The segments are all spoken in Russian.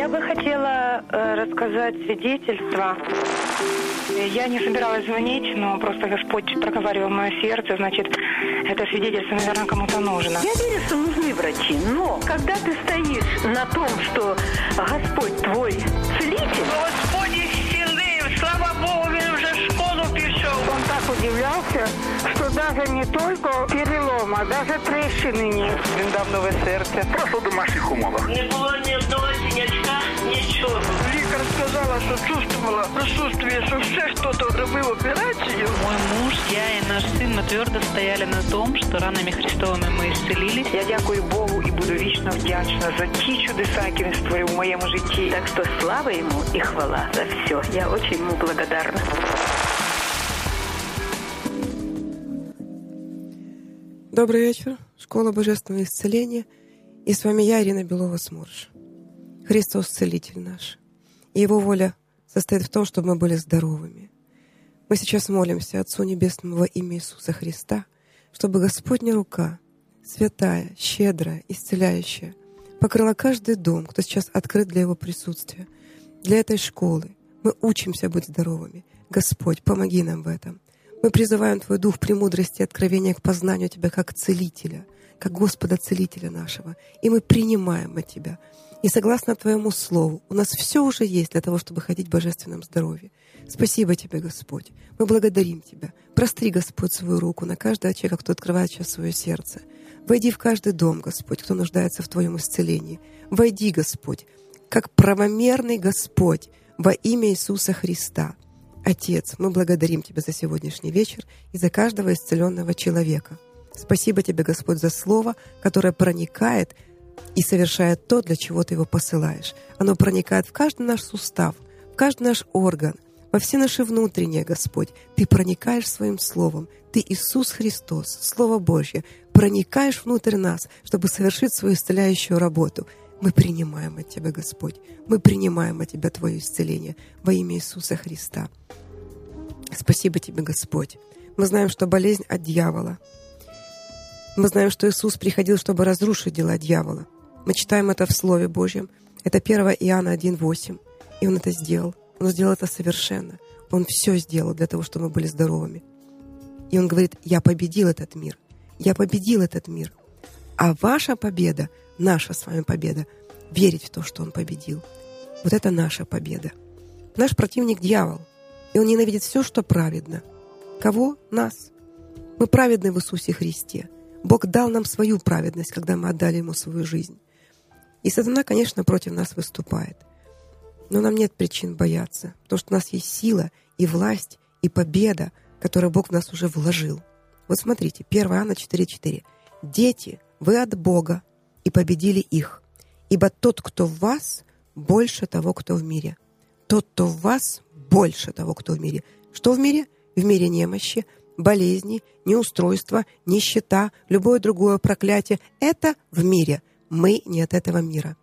Я бы хотела рассказать свидетельство. Я не собиралась звонить, но просто Господь проговаривал мое сердце, значит, это свидетельство, наверное, кому-то нужно. Я верю, что нужны врачи, но когда ты стоишь на том, что Господь твой целитель... Господи сильны, слава Богу, он уже в школу пришел. Он так удивлялся, что даже не только перелома, даже трещины нет. Він дав нове серце. Прошу домашних умовах. Не было ни одного синячка, ничего. Лікар сказала, что чувствовала присутствие, что все кто-то робил операцию. Мой муж, я и наш сын, мы твердо стояли на том, что ранами Христовыми мы исцелились. Я дякую Богу и буду вечно вдячна за те чудеса, которые створил в моем житті. Так что слава ему и хвала за все. Я очень ему благодарна. Добрый вечер, Школа Божественного Исцеления, и с вами я, Ирина Белова-Смурш. Христос Целитель наш, и Его воля состоит в том, чтобы мы были здоровыми. Мы сейчас молимся Отцу Небесному во имя Иисуса Христа, чтобы Господня рука, святая, щедрая, исцеляющая, покрыла каждый дом, кто сейчас открыт для Его присутствия, для этой школы. Мы учимся быть здоровыми. Господь, помоги нам в этом. Мы призываем Твой Дух премудрости и откровения к познанию Тебя как Целителя, как Господа Целителя нашего. И мы принимаем от Тебя. И согласно Твоему Слову, у нас все уже есть для того, чтобы ходить в божественном здоровье. Спасибо Тебе, Господь. Мы благодарим Тебя. Простри, Господь, свою руку на каждого человека, кто открывает сейчас свое сердце. Войди в каждый дом, Господь, кто нуждается в Твоем исцелении. Войди, Господь, как правомерный Господь во имя Иисуса Христа. Отец, мы благодарим Тебя за сегодняшний вечер и за каждого исцеленного человека. Спасибо Тебе, Господь, за Слово, которое проникает и совершает то, для чего Ты его посылаешь. Оно проникает в каждый наш сустав, в каждый наш орган, во все наши внутренние, Господь. Ты проникаешь Своим Словом. Ты, Иисус Христос, Слово Божье, проникаешь внутрь нас, чтобы совершить свою исцеляющую работу. Мы принимаем от Тебя, Господь. Мы принимаем от Тебя Твое исцеление во имя Иисуса Христа. Спасибо Тебе, Господь. Мы знаем, что болезнь от дьявола. Мы знаем, что Иисус приходил, чтобы разрушить дела дьявола. Мы читаем это в Слове Божьем. Это 1 Иоанна 1:8. И Он это сделал. Он сделал это совершенно. Он все сделал для того, чтобы мы были здоровыми. И Он говорит: «Я победил этот мир. Я победил этот мир». А ваша победа, наша с вами победа, верить в то, что Он победил. Вот это наша победа. Наш противник — дьявол, и он ненавидит все, что праведно. Кого? Нас. Мы праведны в Иисусе Христе. Бог дал нам свою праведность, когда мы отдали Ему свою жизнь. И сатана, конечно, против нас выступает. Но нам нет причин бояться, потому что у нас есть сила и власть, и победа, которую Бог в нас уже вложил. Вот смотрите, 1 Иоанна 4:4. «Дети, вы от Бога, и победили их. Ибо тот, кто в вас, больше того, кто в мире. Тот, кто в вас, больше того, кто в мире». Что в мире? В мире немощи, болезни, неустройства, нищета, любое другое проклятие. Это в мире. Мы не от этого мира.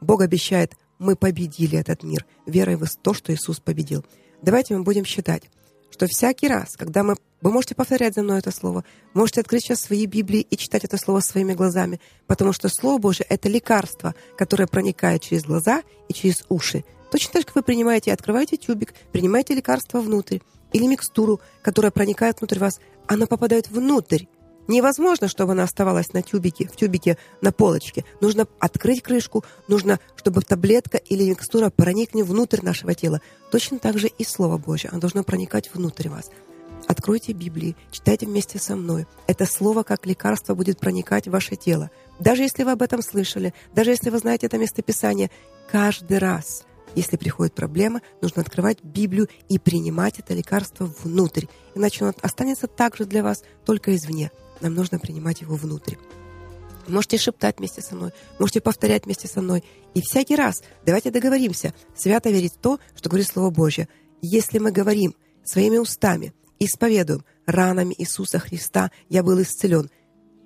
Бог обещает: мы победили этот мир, верой в то, что Иисус победил. Давайте мы будем считать, что всякий раз, когда мы... Вы можете повторять за мной это слово, можете открыть сейчас свои Библии и читать это слово своими глазами, потому что Слово Божие — это лекарство, которое проникает через глаза и через уши. Точно так же, как вы принимаете, открываете тюбик, принимаете лекарство внутрь, или микстуру, которая проникает внутрь вас, она попадает внутрь. Невозможно, чтобы она оставалась на тюбике, в тюбике на полочке. Нужно открыть крышку, нужно, чтобы таблетка или микстура проникли внутрь нашего тела. Точно так же и Слово Божие, оно должно проникать внутрь вас. Откройте Библии, читайте вместе со мной. Это слово, как лекарство, будет проникать в ваше тело. Даже если вы об этом слышали, даже если вы знаете это местописание, каждый раз, если приходит проблема, нужно открывать Библию и принимать это лекарство внутрь. Иначе оно останется также для вас, только извне. Нам нужно принимать его внутрь. Можете шептать вместе со мной, можете повторять вместе со мной. И всякий раз давайте договоримся свято верить в то, что говорит Слово Божье. Если мы говорим своими устами, исповедуем: ранами Иисуса Христа я был исцелен.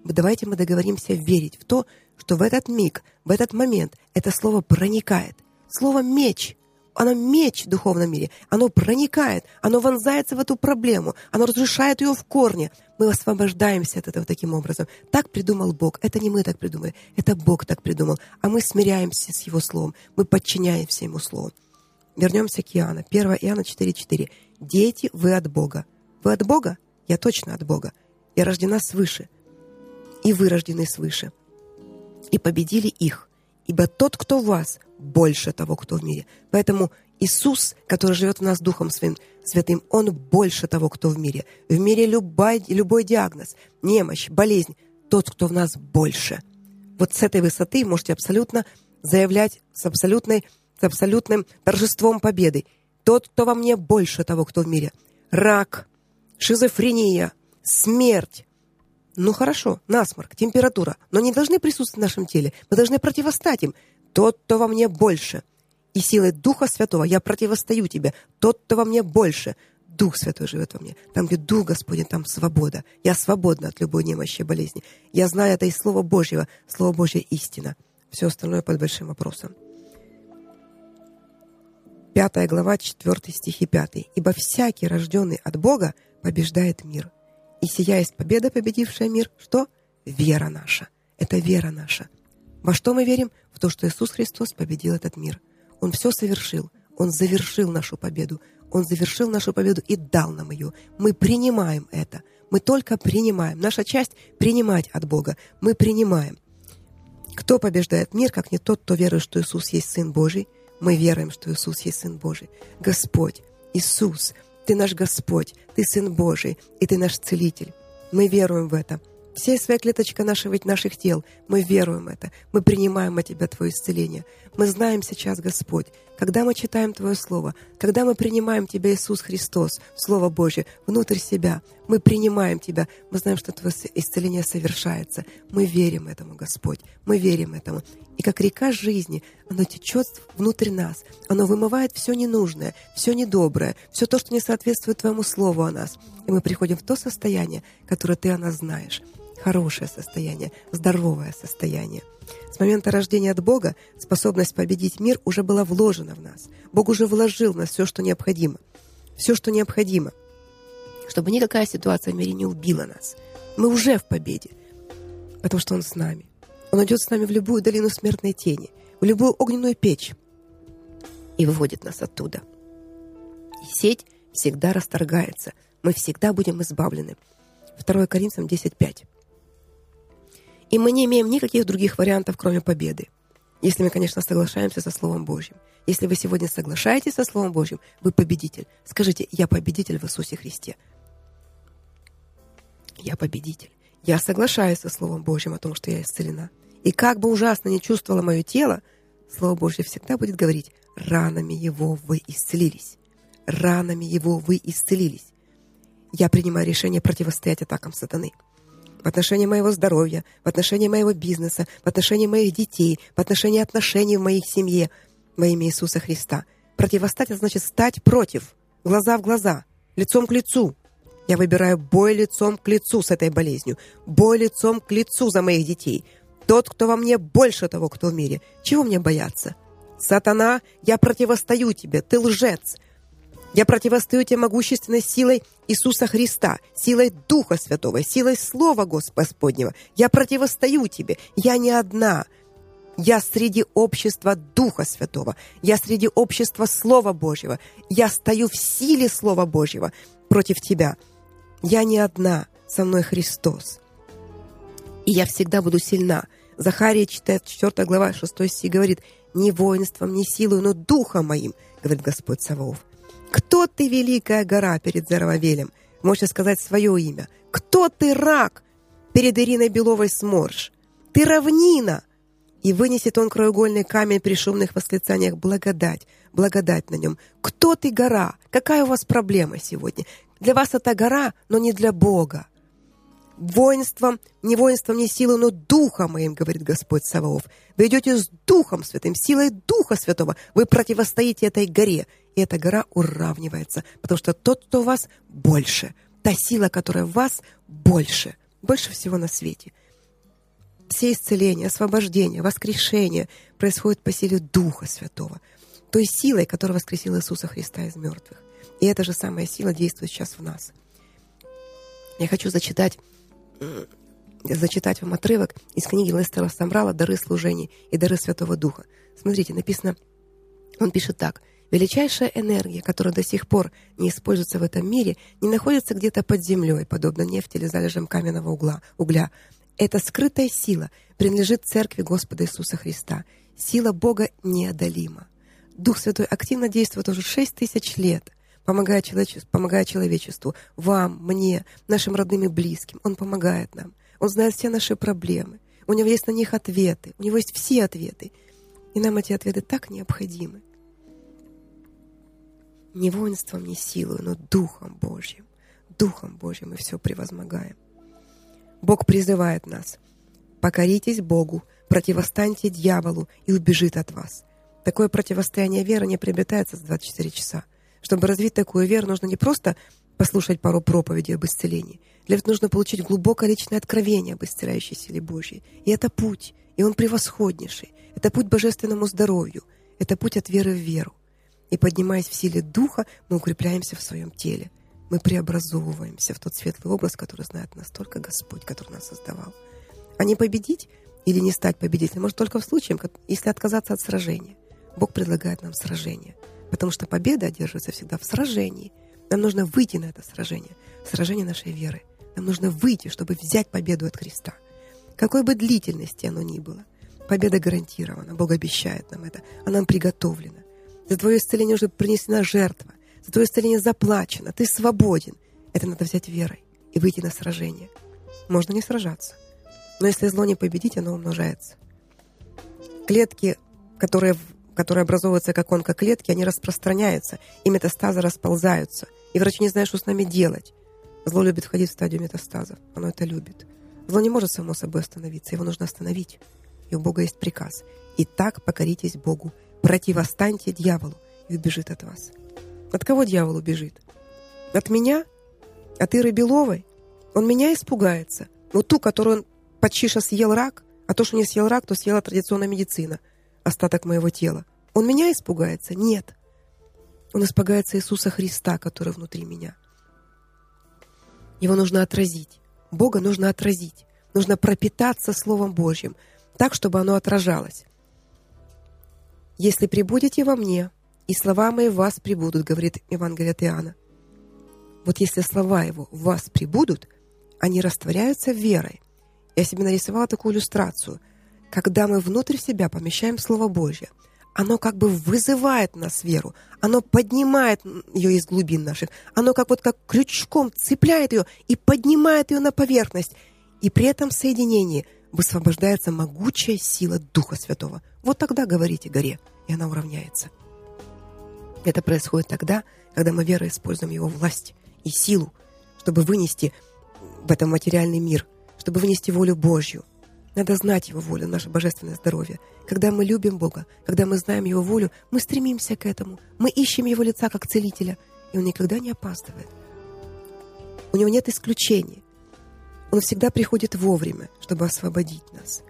Давайте мы договоримся верить в то, что в этот миг, в этот момент это слово проникает. Слово «меч» оно меч в духовном мире, оно проникает, оно вонзается в эту проблему, оно разрушает ее в корне. Мы освобождаемся от этого таким образом. Так придумал Бог. Это не мы так придумали, это Бог так придумал. А мы смиряемся с Его Словом, мы подчиняемся Ему Слову. Вернемся к Иоанну. 1 Иоанна 4,4. «Дети, вы от Бога». Вы от Бога? Я точно от Бога. Я рождена свыше. И вы рождены свыше. И победили их. Ибо тот, кто в вас, больше того, кто в мире. Поэтому Иисус, который живет в нас Духом Своим Святым, Он больше того, кто в мире. В мире любой диагноз, немощь, болезнь. Тот, кто в нас больше. Вот с этой высоты можете абсолютно заявлять с абсолютным торжеством победы. Тот, кто во мне, больше того, кто в мире. Рак, шизофрения, смерть. Ну хорошо, насморк, температура, но они должны присутствовать в нашем теле. Мы должны противостать им. Тот, кто во мне больше. И силой Духа Святого я противостою тебе. Тот, кто во мне больше. Дух Святой живет во мне. Там, где Дух Господень, там свобода. Я свободна от любой немощи и болезни. Я знаю это из Слова Божьего. Слово Божье — истина. Все остальное под большим вопросом. 5 глава, 4 стихи 5. «Ибо всякий, рожденный от Бога, побеждает мир. И сия есть победа, победившая мир». Что? Вера наша. Это вера наша. Во что мы верим? В то, что Иисус Христос победил этот мир. Он все совершил. Он завершил нашу победу. Он завершил нашу победу и дал нам ее. Мы принимаем это. Мы только принимаем. Наша часть — принимать от Бога. Мы принимаем. Кто побеждает мир, как не тот, кто верует, что Иисус есть Сын Божий? Мы веруем, что Иисус есть Сын Божий. Господь, Иисус, Ты наш Господь, Ты Сын Божий, и Ты наш Целитель. Мы веруем в это. Вся своя клеточка наших тел, мы веруем в это. Мы принимаем от Тебя Твое исцеление. Мы знаем сейчас, Господь, когда мы читаем Твое Слово, когда мы принимаем Тебя, Иисус Христос, Слово Божье, внутрь себя, мы принимаем Тебя, мы знаем, что Твое исцеление совершается. Мы верим этому, Господь, мы верим этому. И как река жизни, оно течет внутрь нас, оно вымывает все ненужное, все недоброе, все то, что не соответствует Твоему Слову о нас. И мы приходим в то состояние, которое Ты о нас знаешь. Хорошее состояние, здоровое состояние. С момента рождения от Бога способность победить мир уже была вложена в нас. Бог уже вложил в нас все, что необходимо. Все, что необходимо, чтобы никакая ситуация в мире не убила нас. Мы уже в победе, потому что Он с нами. Он идет с нами в любую долину смертной тени, в любую огненную печь и выводит нас оттуда. И сеть всегда расторгается. Мы всегда будем избавлены. 2 Коринфянам 10:5. И мы не имеем никаких других вариантов, кроме победы. Если мы, конечно, соглашаемся со Словом Божьим. Если вы сегодня соглашаетесь со Словом Божьим, вы победитель. Скажите: я победитель в Иисусе Христе. Я победитель. Я соглашаюсь со Словом Божьим о том, что я исцелена. И как бы ужасно ни чувствовало мое тело, Слово Божье всегда будет говорить: ранами Его вы исцелились. Ранами Его вы исцелились. Я принимаю решение противостоять атакам сатаны. В отношении моего здоровья, в отношении моего бизнеса, в отношении моих детей, в отношении отношений в моей семье во имя Иисуса Христа. Противостать — это значит стать против, глаза в глаза, лицом к лицу. Я выбираю бой лицом к лицу с этой болезнью, бой лицом к лицу за моих детей. Тот, кто во мне, больше того, кто в мире. Чего мне бояться? Сатана, я противостою тебе, ты лжец. Я противостою тебе могущественной силой Иисуса Христа, силой Духа Святого, силой Слова Господнего. Я противостою тебе. Я не одна. Я среди общества Духа Святого. Я среди общества Слова Божьего. Я стою в силе Слова Божьего против тебя. Я не одна. Со мной Христос. И я всегда буду сильна. Захария читает 4 глава 6 стих, говорит: «Не воинством, не силою, но Духом моим, говорит Господь Саваоф». Кто ты, великая гора, перед Зарававелем? Можешь сказать свое имя. Кто ты, рак, перед Ириной Беловой-Смурш? Ты равнина. И вынесет он краеугольный камень при шумных восклицаниях: благодать, благодать на нем. Кто ты, гора? Какая у вас проблема сегодня? Для вас это гора, но не для Бога. Воинством, не силой, но Духом моим, говорит Господь Саваоф. Вы идете с Духом Святым, силой Духа Святого. Вы противостоите этой горе. И эта гора уравнивается, потому что тот, кто у вас, больше. Та сила, которая в вас, больше. Больше всего на свете. Все исцеления, освобождения, воскрешения происходят по силе Духа Святого. той силой, которая воскресила Иисуса Христа из мертвых. И эта же самая сила действует сейчас в нас. Я хочу зачитать вам отрывок из книги Лестера Самрала «Дары служений и дары Святого Духа». Смотрите, написано, он пишет так. «Величайшая энергия, которая до сих пор не используется в этом мире, не находится где-то под землей, подобно нефти или залежам каменного угля. Эта скрытая сила принадлежит Церкви Господа Иисуса Христа. Сила Бога неодолима. Дух Святой активно действует уже 6 тысяч лет, помогая человечеству, вам, мне, нашим родным и близким. Он помогает нам. Он знает все наши проблемы. У него есть на них ответы. У него есть все ответы. И нам эти ответы так необходимы. Не воинством, не силой, но Духом Божьим. Духом Божьим мы все превозмогаем. Бог призывает нас. Покоритесь Богу, противостаньте дьяволу, и убежит от вас. Такое противостояние веры не приобретается за 24 часа. Чтобы развить такую веру, нужно не просто послушать пару проповедей об исцелении. Для этого нужно получить глубокое личное откровение об исцеляющей силе Божьей. И это путь, и он превосходнейший. Это путь к божественному здоровью. Это путь от веры в веру. И поднимаясь в силе Духа, мы укрепляемся в своем теле. Мы преобразовываемся в тот светлый образ, который знает настолько Господь, который нас создавал. А не победить или не стать победителем может только в случае, если отказаться от сражения. Бог предлагает нам сражение. Потому что победа одерживается всегда в сражении. Нам нужно выйти на это сражение. Сражение нашей веры. Нам нужно выйти, чтобы взять победу от Христа. Какой бы длительности оно ни было. Победа гарантирована. Бог обещает нам это. Она нам приготовлена. За твое исцеление уже принесена жертва. За твое исцеление заплачено. Ты свободен. Это надо взять верой и выйти на сражение. Можно не сражаться. Но если зло не победить, оно умножается. Клетки, которые образовываются как онкоклетки, они распространяются, и метастазы расползаются. И врачи не знают, что с нами делать. Зло любит входить в стадию метастазов. Оно это любит. Зло не может само собой остановиться. Его нужно остановить. И у Бога есть приказ. Итак, покоритесь Богу. Противостаньте дьяволу, и убежит от вас. От кого дьявол убежит? От меня? От Иры Беловой? Он меня испугается. Но ту, которую он почти что съел рак, а то, что не съел рак, то съела традиционная медицина. Остаток моего тела. Он меня испугается? Нет. Он испугается Иисуса Христа, который внутри меня. Его нужно отразить. Бога нужно отразить. Нужно пропитаться Словом Божьим так, чтобы оно отражалось. «Если прибудете во мне, и слова мои в вас прибудут», говорит Евангелие от Иоанна. Вот если слова его в вас прибудут, они растворяются верой. Я себе нарисовала такую иллюстрацию. Когда мы внутрь себя помещаем Слово Божье, оно как бы вызывает в нас веру, оно поднимает ее из глубин наших, оно как крючком цепляет ее и поднимает ее на поверхность. И при этом соединении высвобождается могучая сила Духа Святого. Вот тогда говорите горе, и она уравняется. Это происходит тогда, когда мы верой используем его власть и силу, чтобы вынести в этом материальный мир, чтобы вынести волю Божью. Надо знать его волю, наше божественное здоровье. Когда мы любим Бога, когда мы знаем его волю, мы стремимся к этому. Мы ищем его лица как целителя, и он никогда не опаздывает. У него нет исключений. Он всегда приходит вовремя, чтобы освободить нас.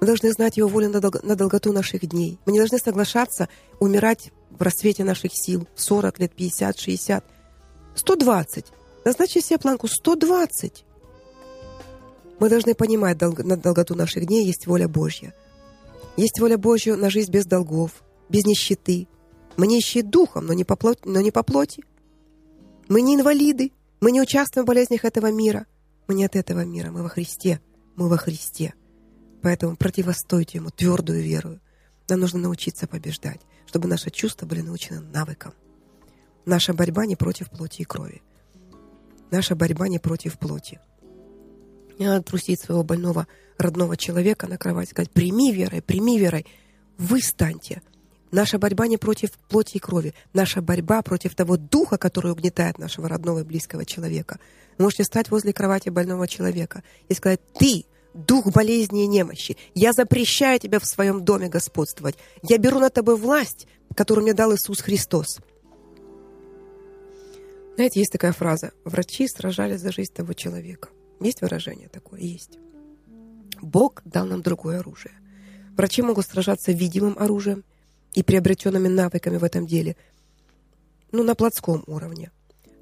Мы должны знать его волю на долготу наших дней. Мы не должны соглашаться умирать в расцвете наших сил. 40 лет, 50, 60, 120. Назначьте себе планку 120. Мы должны понимать, на долготу наших дней есть воля Божья. Есть воля Божья на жизнь без долгов, без нищеты. Мы нищие духом, но не по плоти. Мы не инвалиды. Мы не участвуем в болезнях этого мира. Мы не от этого мира, мы во Христе. Мы во Христе. Поэтому противостойте ему твердую веру. Нам нужно научиться побеждать, чтобы наши чувства были научены навыкам. Наша борьба не против плоти и крови. Наша борьба не против плоти. Не надо трусить своего больного, родного человека на кровать и сказать: «Прими верой, прими верой». Вы станьте. Наша борьба не против плоти и крови. Наша борьба против того духа, который угнетает нашего родного и близкого человека. Вы можете встать возле кровати больного человека и сказать: «Ты, дух болезни и немощи, я запрещаю тебя в своем доме господствовать. Я беру над тобой власть, которую мне дал Иисус Христос». Знаете, есть такая фраза: «Врачи сражались за жизнь того человека». Есть выражение такое? Есть. Бог дал нам другое оружие. Врачи могут сражаться видимым оружием, и приобретенными навыками в этом деле, ну, на плотском уровне.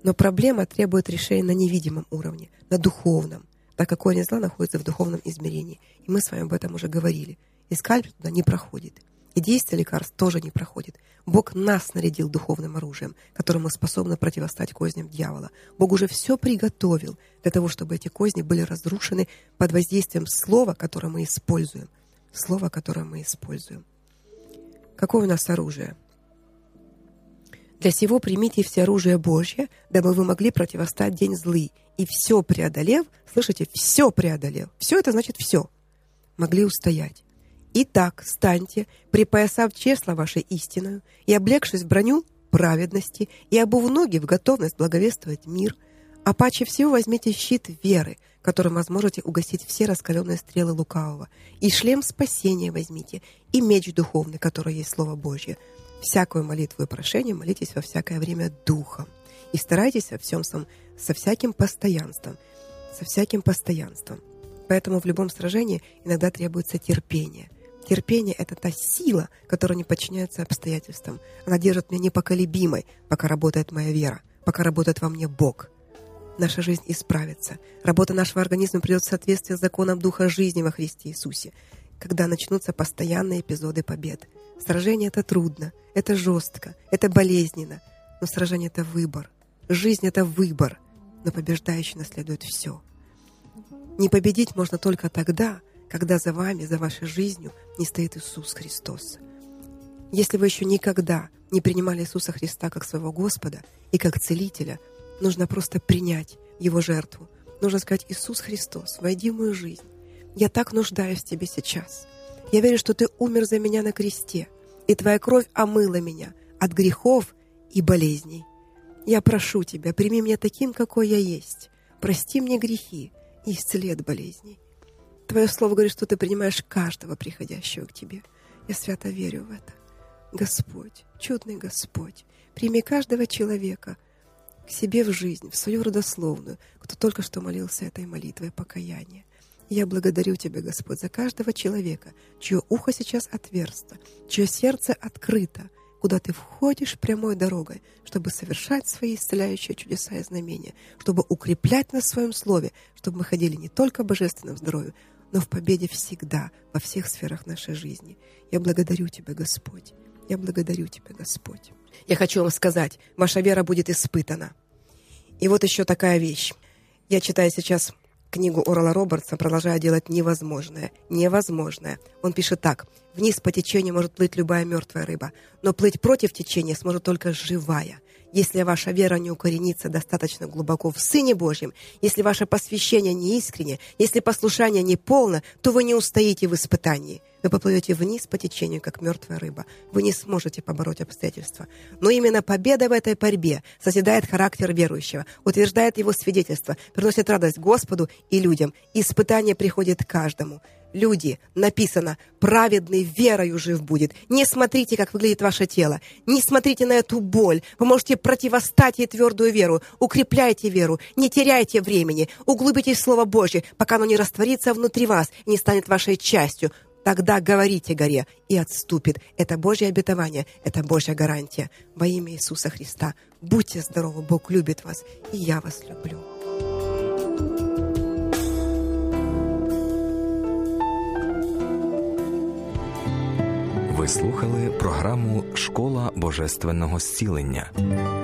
Но проблема требует решения на невидимом уровне, на духовном, так как корень зла находится в духовном измерении. И мы с вами об этом уже говорили. И скальпель туда не проходит. И действие лекарств тоже не проходит. Бог нас снарядил духовным оружием, которому способно противостать козням дьявола. Бог уже все приготовил для того, чтобы эти козни были разрушены под воздействием слова, которое мы используем. Слово, которое мы используем. Какое у нас оружие? Для сего примите все оружие Божье, дабы вы могли противостать день злый. И все преодолев, слышите, все преодолев. Все это значит все. Могли устоять. Итак, станьте, припоясав чесла вашей истиною, и облегшись в броню праведности, и обув ноги в готовность благовествовать мир, а паче всего возьмите щит веры, которым возможете угасить все раскаленные стрелы лукавого, и шлем спасения возьмите, и меч духовный, который есть Слово Божье. Всякую молитву и прошение молитесь во всякое время духом, и старайтесь во всем со всяким постоянством. Поэтому в любом сражении иногда требуется терпение. Терпение — это та сила, которая не подчиняется обстоятельствам. Она держит меня непоколебимой, пока работает моя вера, пока работает во мне Бог. Наша жизнь исправится. Работа нашего организма придет в соответствие с законом Духа жизни во Христе Иисусе, когда начнутся постоянные эпизоды побед. Сражение — это трудно, это жестко, это болезненно. Но сражение — это выбор. Жизнь — это выбор. Но побеждающий наследует все. Не победить можно только тогда, когда за вами, за вашей жизнью не стоит Иисус Христос. Если вы еще никогда не принимали Иисуса Христа как своего Господа и как Целителя, нужно просто принять Его жертву. Нужно сказать: Иисус Христос, войди в мою жизнь. Я так нуждаюсь в Тебе сейчас. Я верю, что Ты умер за меня на кресте, и Твоя кровь омыла меня от грехов и болезней. Я прошу Тебя, прими меня таким, какой я есть. Прости мне грехи и исцели от болезней. Твое слово говорит, что Ты принимаешь каждого приходящего к Тебе. Я свято верю в это. Господь, чудный Господь, прими каждого человека к себе в жизнь, в свою родословную, кто только что молился этой молитвой покаяния. Я благодарю Тебя, Господь, за каждого человека, чье ухо сейчас отверсто, чье сердце открыто, куда Ты входишь прямой дорогой, чтобы совершать свои исцеляющие чудеса и знамения, чтобы укреплять нас в Своем Слове, чтобы мы ходили не только в божественном здоровье, но в победе всегда, во всех сферах нашей жизни. Я благодарю Тебя, Господь. Я благодарю Тебя, Господь. Я хочу вам сказать, ваша вера будет испытана. И вот еще такая вещь. Я читаю сейчас книгу Орла Робертса «Продолжаю делать невозможное». Невозможное. Он пишет так. Вниз по течению может плыть любая мертвая рыба, но плыть против течения сможет только живая. Если ваша вера не укоренится достаточно глубоко в Сыне Божьем, если ваше посвящение не искренне, если послушание не полно, то вы не устоите в испытании. Вы поплывете вниз по течению, как мертвая рыба. Вы не сможете побороть обстоятельства. Но именно победа в этой борьбе созидает характер верующего, утверждает его свидетельство, приносит радость Господу и людям. Испытание приходит каждому. Люди, написано, праведный верою жив будет. Не смотрите, как выглядит ваше тело. Не смотрите на эту боль. Вы можете противостать ей твердую веру. Укрепляйте веру. Не теряйте времени. Углубитесь в Слово Божье, пока оно не растворится внутри вас и не станет вашей частью. Тогда говорите горе, и отступит. Это Божье обетование, это Божья гарантия. Во имя Иисуса Христа. Будьте здоровы, Бог любит вас, и я вас люблю. Ви слухали програму «Школа Божественного Зцілення».